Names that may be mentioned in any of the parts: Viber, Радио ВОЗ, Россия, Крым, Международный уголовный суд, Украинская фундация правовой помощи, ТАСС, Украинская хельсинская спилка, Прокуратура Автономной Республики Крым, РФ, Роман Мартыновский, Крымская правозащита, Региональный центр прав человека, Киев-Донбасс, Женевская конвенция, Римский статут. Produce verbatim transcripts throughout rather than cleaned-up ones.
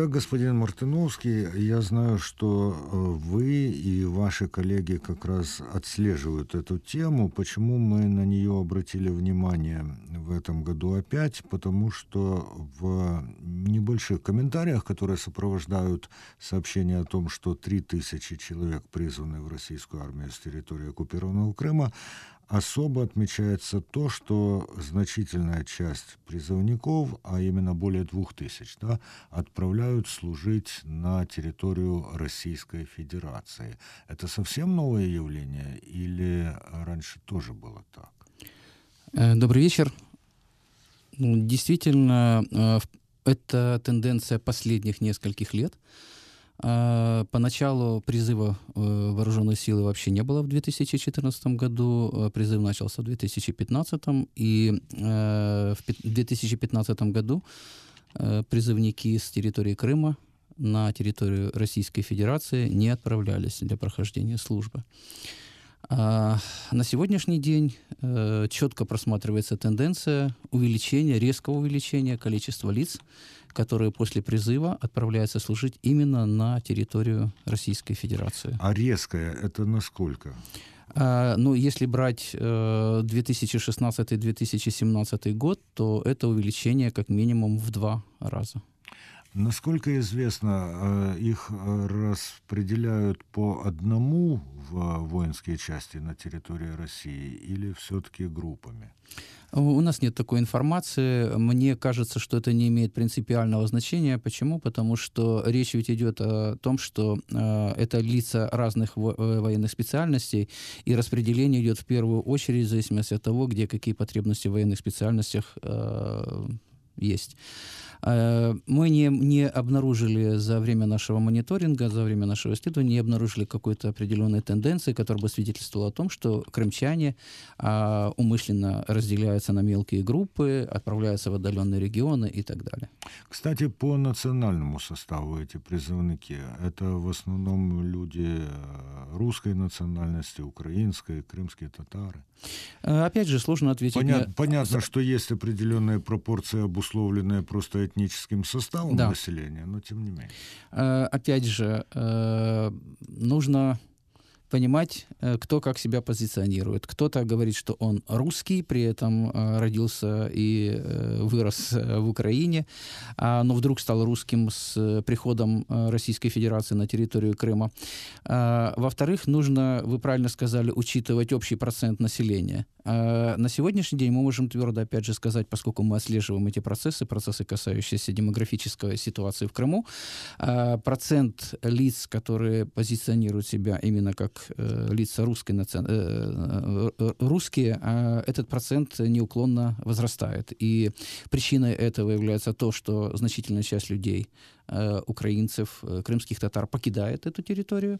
Итак, господин Мартыновский, я знаю, что вы и ваши коллеги как раз отслеживают эту тему. Почему мы на нее обратили внимание в этом году опять? Потому что в небольших комментариях, которые сопровождают сообщение о том, что три тысячи человек призваны в российскую армию с территории оккупированного Крыма, особо отмечается то, что значительная часть призывников, а именно более двух тысяч, да, отправляют служить на территорию Российской Федерации. Это совсем новое явление или раньше тоже было так? Добрый вечер. Действительно, это тенденция последних нескольких лет. Поначалу призыва вооруженной силы вообще не было в две тысячи четырнадцатом году, призыв начался в две тысячи пятнадцатом, и в две тысячи пятнадцатом году призывники с территории Крыма на территорию Российской Федерации не отправлялись для прохождения службы. На сегодняшний день четко просматривается тенденция увеличения, резкого увеличения количества лиц, которые после призыва отправляются служить именно на территорию Российской Федерации. А резкое — это насколько? А, ну, если брать э, две тысячи шестнадцатый — две тысячи семнадцатый год, то это увеличение как минимум в два раза. Насколько известно, их распределяют по одному в воинские части на территории России или все-таки группами? У нас нет такой информации. Мне кажется, что это не имеет принципиального значения. Почему? Потому что речь ведь идет о том, что это лица разных военных специальностей, и распределение идет в первую очередь в зависимости от того, где какие потребности в военных специальностях есть. Мы не, не обнаружили за время нашего мониторинга, за время нашего исследования, не обнаружили какой-то определенной тенденции, которая бы свидетельствовала о том, что крымчане а, умышленно разделяются на мелкие группы, отправляются в отдаленные регионы и так далее. Кстати, по национальному составу эти призывники, это в основном люди русской национальности, украинской, крымские татары? Опять же, сложно ответить. Понят, на... Понятно, что есть определенные пропорции, обусловленные просто этническим составом да. населения, но тем не менее. Опять же, нужно понимать, кто как себя позиционирует. Кто-то говорит, что он русский, при этом родился и вырос в Украине, но вдруг стал русским с приходом Российской Федерации на территорию Крыма. Во-вторых, нужно, вы правильно сказали, учитывать общий процент населения. На сегодняшний день мы можем твердо, опять же, сказать, поскольку мы отслеживаем эти процессы, процессы, касающиеся демографической ситуации в Крыму, процент лиц, которые позиционируют себя именно как лица русской наци... русские, этот процент неуклонно возрастает. И причиной этого является то, что значительная часть людей, украинцев, крымских татар, покидает эту территорию.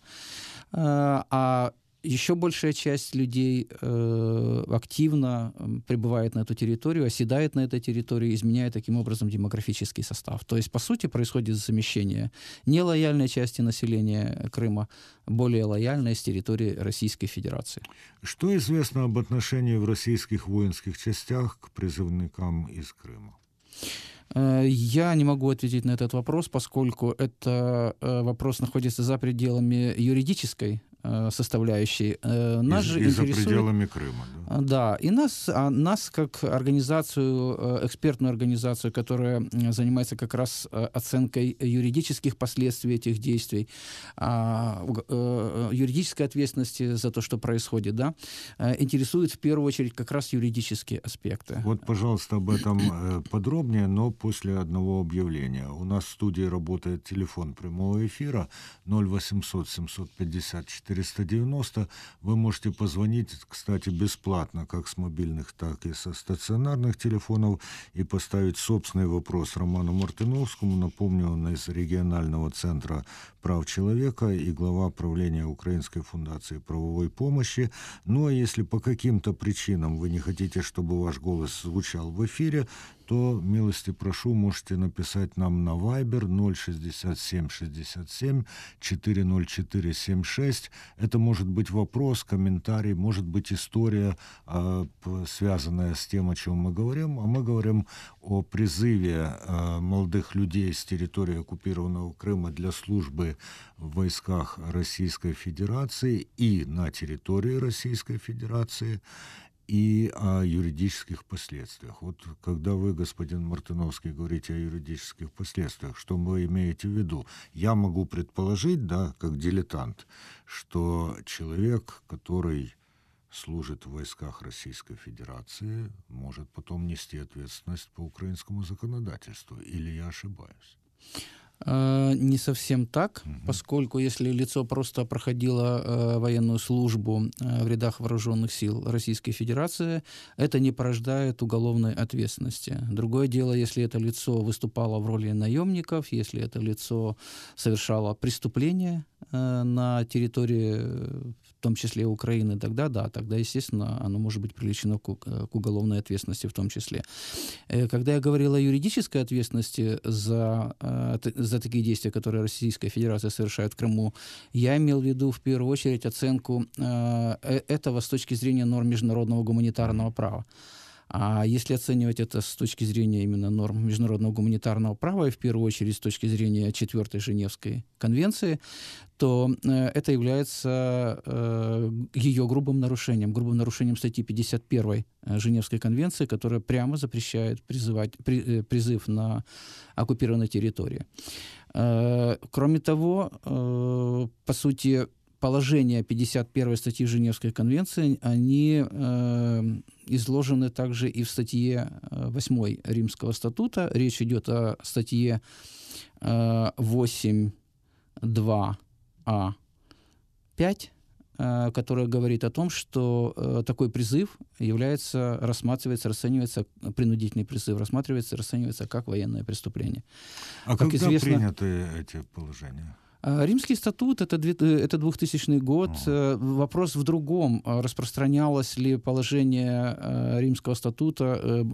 А еще большая часть людей активно прибывает на эту территорию, оседает на этой территории, изменяя таким образом демографический состав. То есть, по сути, происходит замещение нелояльной части населения Крыма более лояльной с территории Российской Федерации. Что известно об отношении в российских воинских частях к призывникам из Крыма? Я не могу ответить на этот вопрос, поскольку это вопрос находится за пределами юридической составляющей. Нас и, же и за пределами Крыма. Да, да и нас, а нас как организацию, экспертную организацию, которая занимается как раз оценкой юридических последствий этих действий, юридической ответственности за то, что происходит, да, интересует в первую очередь как раз юридические аспекты. Вот, пожалуйста, об этом подробнее, но после одного объявления. У нас в студии работает телефон прямого эфира ноль восемьсот семьсот пятьдесят четыре четыреста девяносто. Вы можете позвонить, кстати, бесплатно, как с мобильных, так и со стационарных телефонов, и поставить собственный вопрос Роману Мартыновскому. Напомню, он из Регионального центра прав человека и глава правления Украинской фундации правовой помощи. Ну а если по каким-то причинам вы не хотите, чтобы ваш голос звучал в эфире, то милости прошу, можете написать нам на Viber ноль шестьдесят семь шестьдесят семь четыре ноль четыре семьдесят шесть. Это может быть вопрос, комментарий, может быть история, связанная с тем, о чем мы говорим. А мы говорим о призыве молодых людей с территории оккупированного Крыма для службы в войсках Российской Федерации и на территории Российской Федерации, и о юридических последствиях. Вот когда вы, господин Мартыновский, говорите о юридических последствиях, что вы имеете в виду? Я могу предположить, да, как дилетант, что человек, который служит в войсках Российской Федерации, может потом нести ответственность по украинскому законодательству. Или я ошибаюсь? Не совсем так, угу. Поскольку если лицо просто проходило э, военную службу э, в рядах вооруженных сил Российской Федерации, это не порождает уголовной ответственности. Другое дело, если это лицо выступало в роли наемников, если это лицо совершало преступление э, на территории, в том числе Украины, тогда да, тогда, естественно, оно может быть привлечено к, к уголовной ответственности в том числе. Когда я говорил о юридической ответственности за, за такие действия, которые Российская Федерация совершает в Крыму, я имел в виду в первую очередь оценку этого с точки зрения норм международного гуманитарного права. А если оценивать это с точки зрения именно норм международного гуманитарного права, и в первую очередь с точки зрения четвёртой Женевской конвенции, то это является ее грубым нарушением, грубым нарушением статьи пятьдесят первой Женевской конвенции, которая прямо запрещает призывать, при, призыв на оккупированной территории. Кроме того, по сути, положения пятьдесят первой статьи Женевской конвенции, они э, изложены также и в статье восьмой Римского статута. Речь идет о статье э, восемь два а пять, э, которая говорит о том, что э, такой призыв является, рассматривается, расценивается, принудительный призыв рассматривается, расценивается как военное преступление. А как когда известно, приняты эти положения? Римский статут — это двухтысячный год. Вопрос в другом. Распространялось ли положение Римского статута,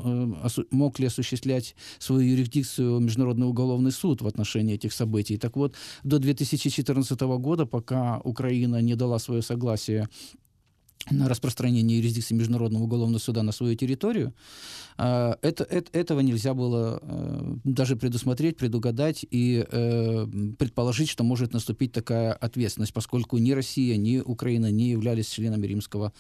мог ли осуществлять свою юрисдикцию Международный уголовный суд в отношении этих событий. Так вот, до две тысячи четырнадцатого года, пока Украина не дала свое согласие на распространение юрисдикции Международного уголовного суда на свою территорию, это, это, этого нельзя было даже предусмотреть, предугадать и предположить, что может наступить такая ответственность, поскольку ни Россия, ни Украина не являлись членами Римского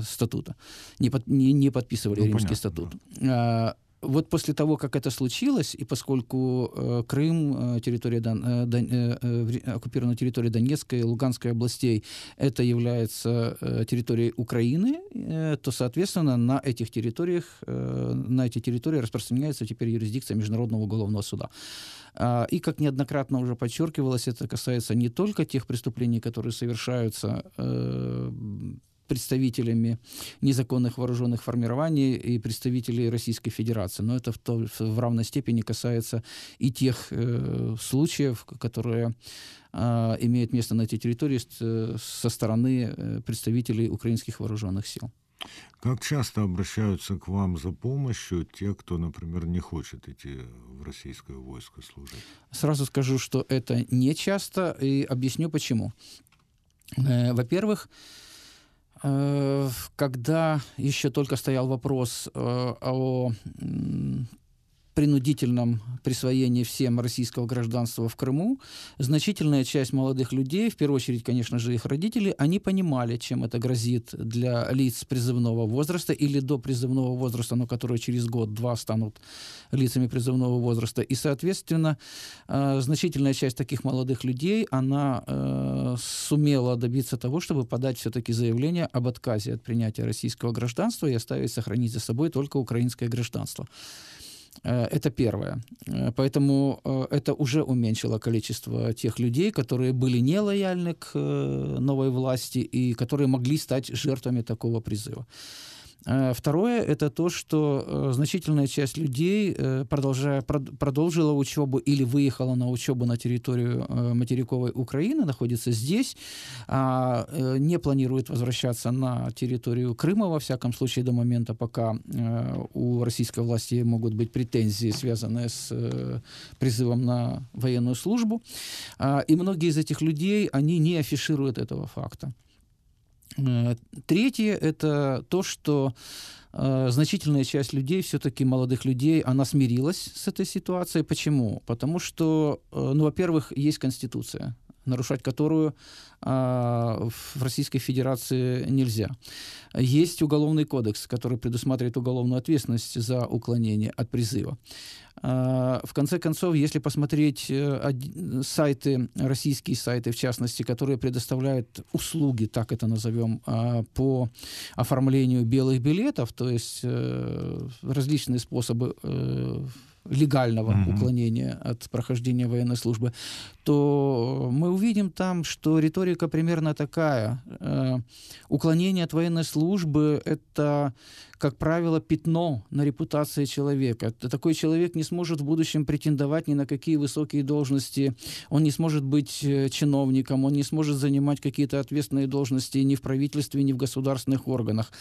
статута, не, под, не, не подписывали ну, Римский понятно, статут. Да. Вот после того, как это случилось, и поскольку э, Крым, э, территория Дон, э, э, э, оккупированная территория Донецкой и Луганской областей, это является э, территорией Украины, э, то, соответственно, на этих территориях, э, на эти территории распространяется теперь юрисдикция Международного уголовного суда. А, и, как неоднократно уже подчеркивалось, это касается не только тех преступлений, которые совершаются э, представителями незаконных вооруженных формирований и представителей Российской Федерации. Но это в, то, в равной степени касается и тех э, случаев, которые э, имеют место на этой территории э, со стороны э, представителей украинских вооруженных сил. Как часто обращаются к вам за помощью те, кто, например, не хочет идти в российское войско служить? Сразу скажу, что это не часто, и объясню почему. Э, во-первых, когда еще только стоял вопрос о принудительном присвоении всем российского гражданства в Крыму, значительная часть молодых людей, в первую очередь, конечно же, их родители, они понимали, чем это грозит для лиц призывного возраста или до призывного возраста, но которые через год-два станут лицами призывного возраста. И, соответственно, значительная часть таких молодых людей, она сумела добиться того, чтобы подать все-таки заявление об отказе от принятия российского гражданства и оставить, сохранить за собой только украинское гражданство. Это первое. Поэтому это уже уменьшило количество тех людей, которые были нелояльны к новой власти и которые могли стать жертвами такого призыва. Второе — это то, что значительная часть людей продолжая, продолжила учебу или выехала на учебу на территорию материковой Украины, находится здесь, не планирует возвращаться на территорию Крыма, во всяком случае, до момента, пока у российской власти могут быть претензии, связанные с призывом на военную службу. И многие из этих людей, они не афишируют этого факта. Третье — это то, что э, значительная часть людей, все-таки молодых людей, она смирилась с этой ситуацией. Почему? Потому что, э, ну, во-первых, есть Конституция, нарушать которую а, в Российской Федерации нельзя. Есть Уголовный кодекс, который предусматривает уголовную ответственность за уклонение от призыва. А, в конце концов, если посмотреть а, сайты, российские сайты, в частности, которые предоставляют услуги, так это назовем, а, по оформлению белых билетов, то есть а, различные способы а, легального mm-hmm. уклонения от прохождения военной службы, то мы увидим там, что риторика примерно такая. Уклонение от военной службы — это, как правило, пятно на репутации человека. Такой человек не сможет в будущем претендовать ни на какие высокие должности, он не сможет быть чиновником, он не сможет занимать какие-то ответственные должности ни в правительстве, ни в государственных органах.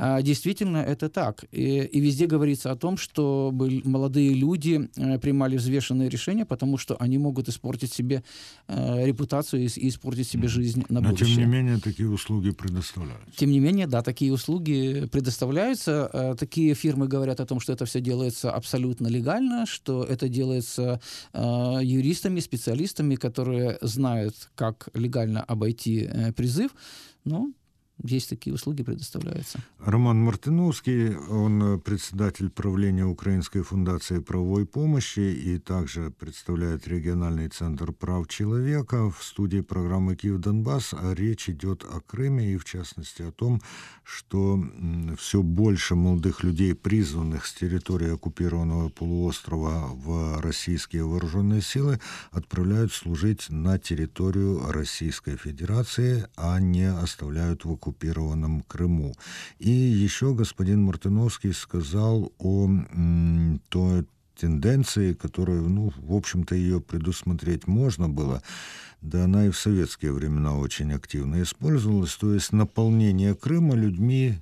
Действительно, это так. И, и везде говорится о том, что молодые люди люди принимали взвешенные решения, потому что они могут испортить себе э, репутацию и испортить себе жизнь на Но, будущее. Но, тем не менее, такие услуги предоставляются. Тем не менее, да, такие услуги предоставляются. Э, такие фирмы говорят о том, что это все делается абсолютно легально, что это делается э, юристами, специалистами, которые знают, как легально обойти э, призыв. Но здесь такие услуги предоставляются. Роман Мартыновский, он председатель правления Украинской фундации правовой помощи и также представляет региональный центр прав человека. В студии программы «Киев-Донбасс» речь идет о Крыме и, в частности, о том, что все больше молодых людей, призванных с территории оккупированного полуострова в российские вооруженные силы, отправляют служить на территорию Российской Федерации, а не оставляют в оккупированном оккупированном Крыму. И еще господин Мартыновский сказал о м, той тенденции, которую, ну, в общем-то, ее предусмотреть можно было, да она и в советские времена очень активно использовалась, то есть наполнение Крыма людьми,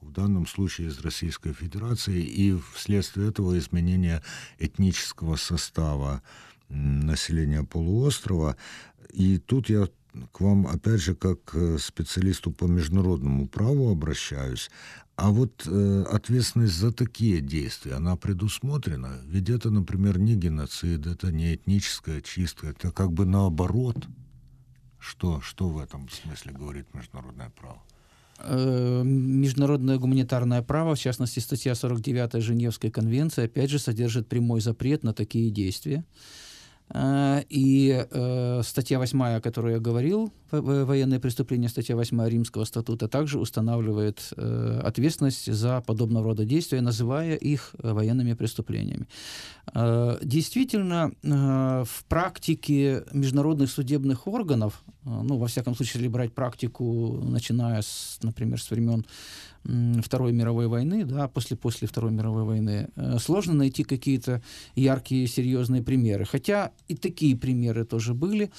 в данном случае из Российской Федерации, и вследствие этого изменение этнического состава м, населения полуострова. И тут я к вам, опять же, как к специалисту по международному праву обращаюсь. А вот э, ответственность за такие действия, она предусмотрена? Ведь это, например, не геноцид, это не этническая чистка, это как бы наоборот. Что, что в этом смысле говорит международное право? Международное гуманитарное право, в частности, статья сорок девять Женевской конвенции, опять же, содержит прямой запрет на такие действия. И э, статья восьмая, о которой я говорил, военные преступления, статья восьмая Римского статута, также устанавливает э, ответственность за подобного рода действия, называя их военными преступлениями. Э, действительно, э, в практике международных судебных органов, э, ну, во всяком случае, если брать практику, начиная, с, например, с времен Второй мировой войны, да, после, после Второй мировой войны, сложно найти какие-то яркие, серьезные примеры. Хотя и такие примеры тоже были,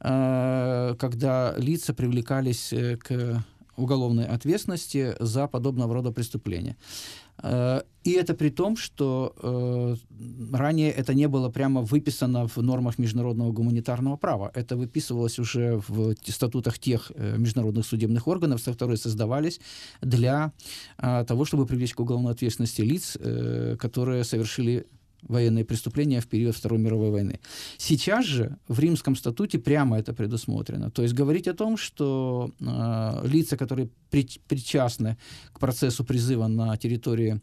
когда лица привлекались к уголовной ответственности за подобного рода преступления. И это при том, что э, ранее это не было прямо выписано в нормах международного гуманитарного права. Это выписывалось уже в статутах тех э, международных судебных органов, которые создавались для э, того, чтобы привлечь к уголовной ответственности лиц, э, которые совершили военные преступления в период Второй мировой войны. Сейчас же в Римском статуте прямо это предусмотрено. То есть говорить о том, что э, лица, которые причастны к процессу призыва на территории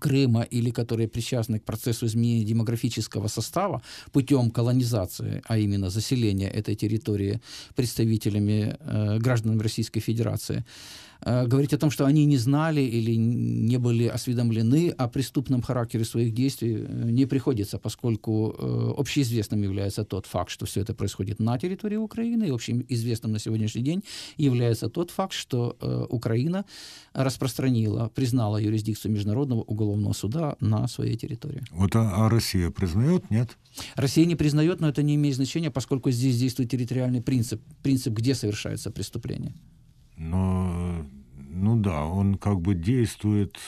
Крыма или которые причастны к процессу изменения демографического состава путем колонизации, а именно заселения этой территории представителями, э, гражданами Российской Федерации, говорить о том, что они не знали или не были осведомлены о преступном характере своих действий, не приходится, поскольку общеизвестным является тот факт, что все это происходит на территории Украины, и общеизвестным на сегодняшний день является тот факт, что Украина распространила, признала юрисдикцию Международного уголовного суда на своей территории. Вот, а Россия признает, нет? Россия не признает, но это не имеет значения, поскольку здесь действует территориальный принцип, принцип, где совершается преступление. Но, ну да, он как бы действует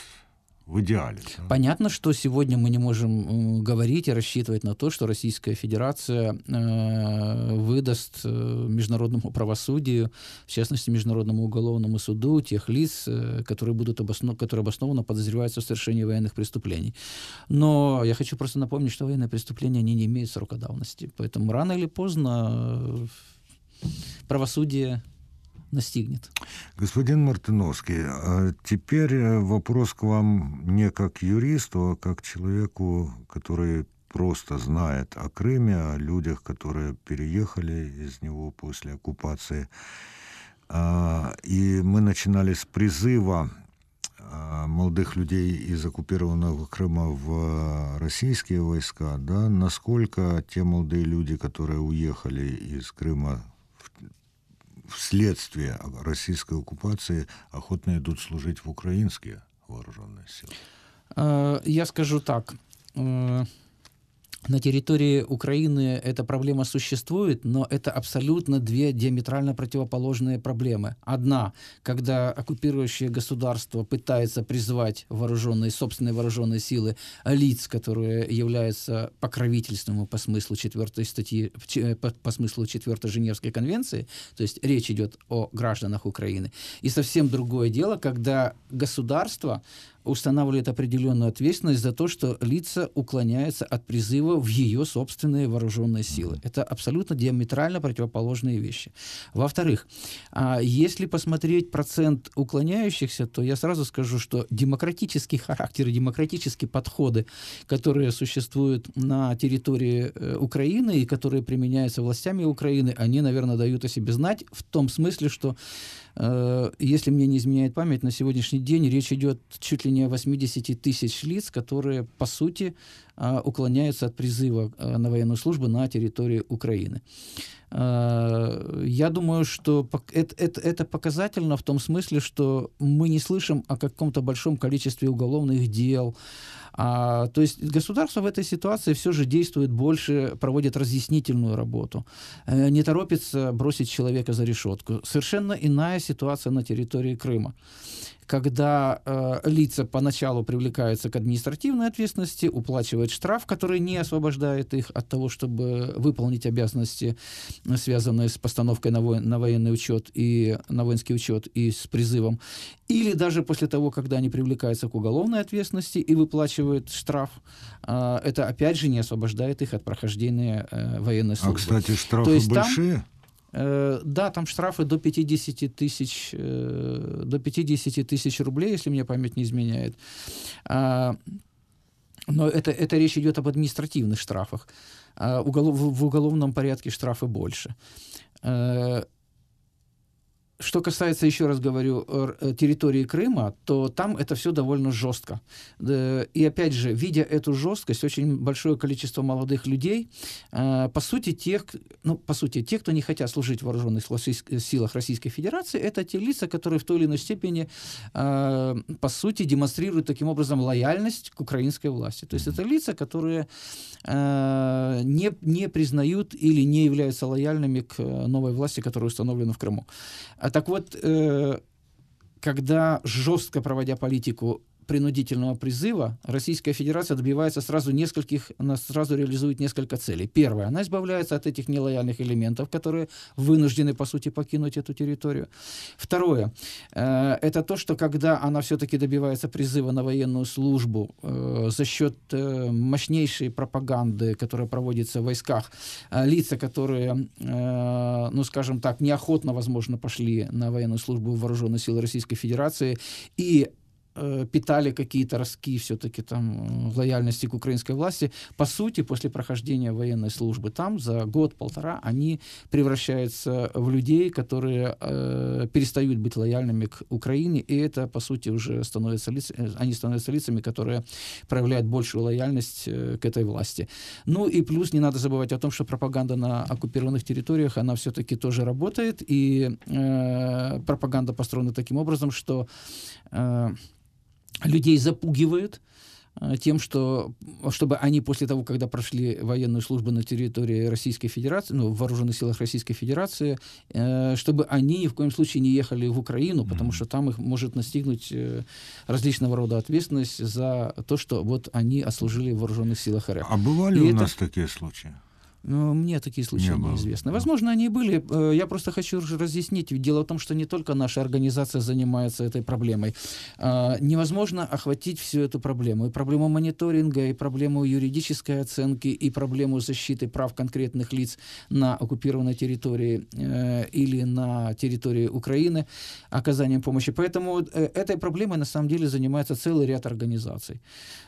в идеале. Да? Понятно, что сегодня мы не можем говорить и рассчитывать на то, что Российская Федерация э, выдаст международному правосудию, в частности, Международному уголовному суду, тех лиц, которые, будут обоснов... которые обоснованно подозреваются в совершении военных преступлений. Но я хочу просто напомнить, что военные преступления они не имеют срока давности. Поэтому рано или поздно правосудие настигнет. Господин Мартыновский, теперь вопрос к вам не как юристу, а как человеку, который просто знает о Крыме, о людях, которые переехали из него после оккупации. И мы начинали с призыва молодых людей из оккупированного Крыма в российские войска. Да? Насколько те молодые люди, которые уехали из Крыма вследствие российской оккупации, охотно идут служить в украинские вооруженные силы? Я скажу так. На территории Украины эта проблема существует, но это абсолютно две диаметрально противоположные проблемы. Одна, когда оккупирующее государство пытается призвать вооруженные, собственные вооруженные силы лиц, которые являются покровительством по смыслу четвертой статьи, по смыслу четвертой Женевской конвенции, то есть речь идет о гражданах Украины. И совсем другое дело, когда государство устанавливает определенную ответственность за то, что лица уклоняются от призыва в ее собственные вооруженные силы. Это абсолютно диаметрально противоположные вещи. Во-вторых, если посмотреть процент уклоняющихся, то я сразу скажу, что демократический характер, демократические подходы, которые существуют на территории Украины и которые применяются властями Украины, они, наверное, дают о себе знать в том смысле, что, если мне не изменяет память, на сегодняшний день речь идет чуть ли не о восьмидесяти тысячах лиц, которые, по сути, уклоняются от призыва на военную службу на территории Украины. Я думаю, что это показательно в том смысле, что мы не слышим о каком-то большом количестве уголовных дел. То есть государство в этой ситуации все же действует больше, проводит разъяснительную работу, не торопится бросить человека за решетку. Совершенно иная ситуация на территории Крыма, когда э, лица поначалу привлекаются к административной ответственности, уплачивают штраф, который не освобождает их от того, чтобы выполнить обязанности, связанные с постановкой на, вой... на военный учет и на воинский учет и с призывом. Или даже после того, когда они привлекаются к уголовной ответственности и выплачивают штраф, э, это опять же не освобождает их от прохождения э, военной службы. А, кстати, штрафы То есть большие? Там Да, там штрафы до пятидесяти тысяч, до пятидесяти тысяч рублей, если мне память не изменяет. Но это, это речь идет об административных штрафах. В уголовном порядке штрафы больше. Что касается, еще раз говорю, территории Крыма, то там это все довольно жестко. И опять же, видя эту жесткость, очень большое количество молодых людей, по сути, тех, ну, по сути, те, кто не хотят служить в вооруженных силах Российской Федерации, это те лица, которые в той или иной степени, по сути, демонстрируют таким образом лояльность к украинской власти. То есть это лица, которые не, не признают или не являются лояльными к новой власти, которая установлена в Крыму. Так вот, когда, жестко проводя политику принудительного призыва, Российская Федерация добивается сразу нескольких, она сразу реализует несколько целей. Первое, она избавляется от этих нелояльных элементов, которые вынуждены, по сути, покинуть эту территорию. Второе, это то, что когда она все-таки добивается призыва на военную службу за счет мощнейшей пропаганды, которая проводится в войсках, лица, которые, ну, скажем так, неохотно, возможно, пошли на военную службу в вооруженные силы Российской Федерации и питали какие-то ростки все-таки там в лояльности к украинской власти, по сути, после прохождения военной службы там за год-полтора они превращаются в людей, которые э, перестают быть лояльными к Украине, и это, по сути, уже становятся лиц... они становятся лицами, которые проявляют большую лояльность э, к этой власти. Ну и плюс не надо забывать о том, что пропаганда на оккупированных территориях, она все-таки тоже работает, и э, пропаганда построена таким образом, что э, людей запугивают тем, что, чтобы они после того, когда прошли военную службу на территории Российской Федерации, ну, в вооруженных силах Российской Федерации, э, чтобы они ни в коем случае не ехали в Украину, потому что там их может настигнуть э, различного рода ответственность за то, что вот они отслужили в вооруженных силах эр эф. А бывали И у это... нас такие случаи? Ну, мне такие случаи не неизвестны. Возможно, они и были. Я просто хочу разъяснить. Дело в том, что не только наша организация занимается этой проблемой. Невозможно охватить всю эту проблему. И проблему мониторинга, и проблему юридической оценки, и проблему защиты прав конкретных лиц на оккупированной территории или на территории Украины оказанием помощи. Поэтому этой проблемой на самом деле занимается целый ряд организаций.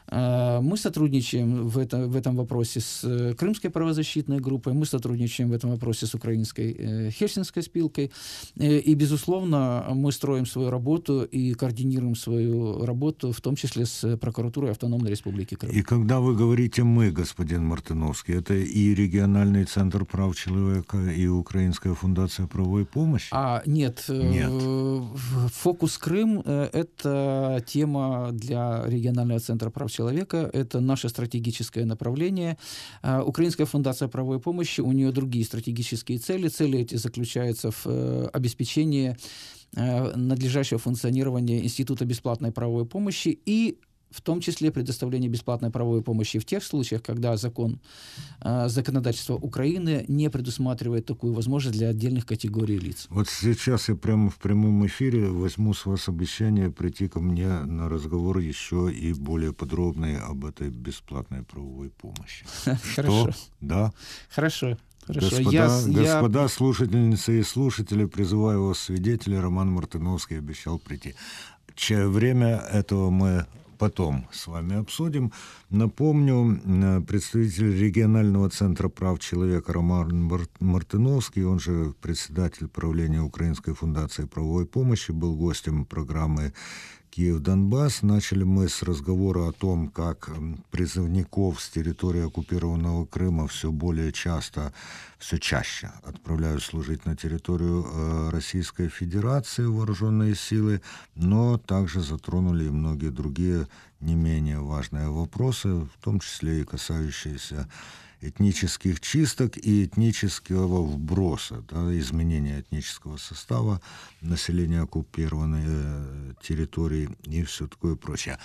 Мы сотрудничаем в, это, в этом вопросе с Крымской правозащитой, группой. Мы сотрудничаем в этом вопросе с украинской э, хельсинской спилкой. Э, и, безусловно, мы строим свою работу и координируем свою работу, в том числе с прокуратурой Автономной Республики Крым. И когда вы говорите «мы», господин Мартыновский, это и Региональный центр прав человека, и Украинская фундация правовой помощи? А, нет. нет. Э, фокус Крым э, — это тема для Регионального центра прав человека. Это наше стратегическое направление. Э, Украинская фундация правовой помощи, у нее другие стратегические цели. Цели эти заключаются в э, обеспечении э, надлежащего функционирования института бесплатной правовой помощи и в том числе предоставление бесплатной правовой помощи в тех случаях, когда закон, э, законодательство Украины не предусматривает такую возможность для отдельных категорий лиц. Вот сейчас я прямо в прямом эфире возьму с вас обещание прийти ко мне на разговор еще и более подробный об этой бесплатной правовой помощи. Хорошо. Что? Да? Хорошо. Хорошо. Господа, я, господа я... слушательницы и слушатели, призываю вас свидетели, Роман Мартыновский обещал прийти. Че, время этого мы... потом с вами обсудим. Напомню, представитель регионального центра прав человека Роман Мартыновский, он же председатель правления Украинской фундации правовой помощи, был гостем программы «Киев-Донбасс». Начали мы с разговора о том, как призывников с территории оккупированного Крыма все более часто, все чаще отправляют служить на территорию Российской Федерации вооруженные силы, но также затронули и многие другие не менее важные вопросы, в том числе и касающиеся этнических чисток и этнического вброса, да, изменения этнического состава населения оккупированной территории и все такое прочее.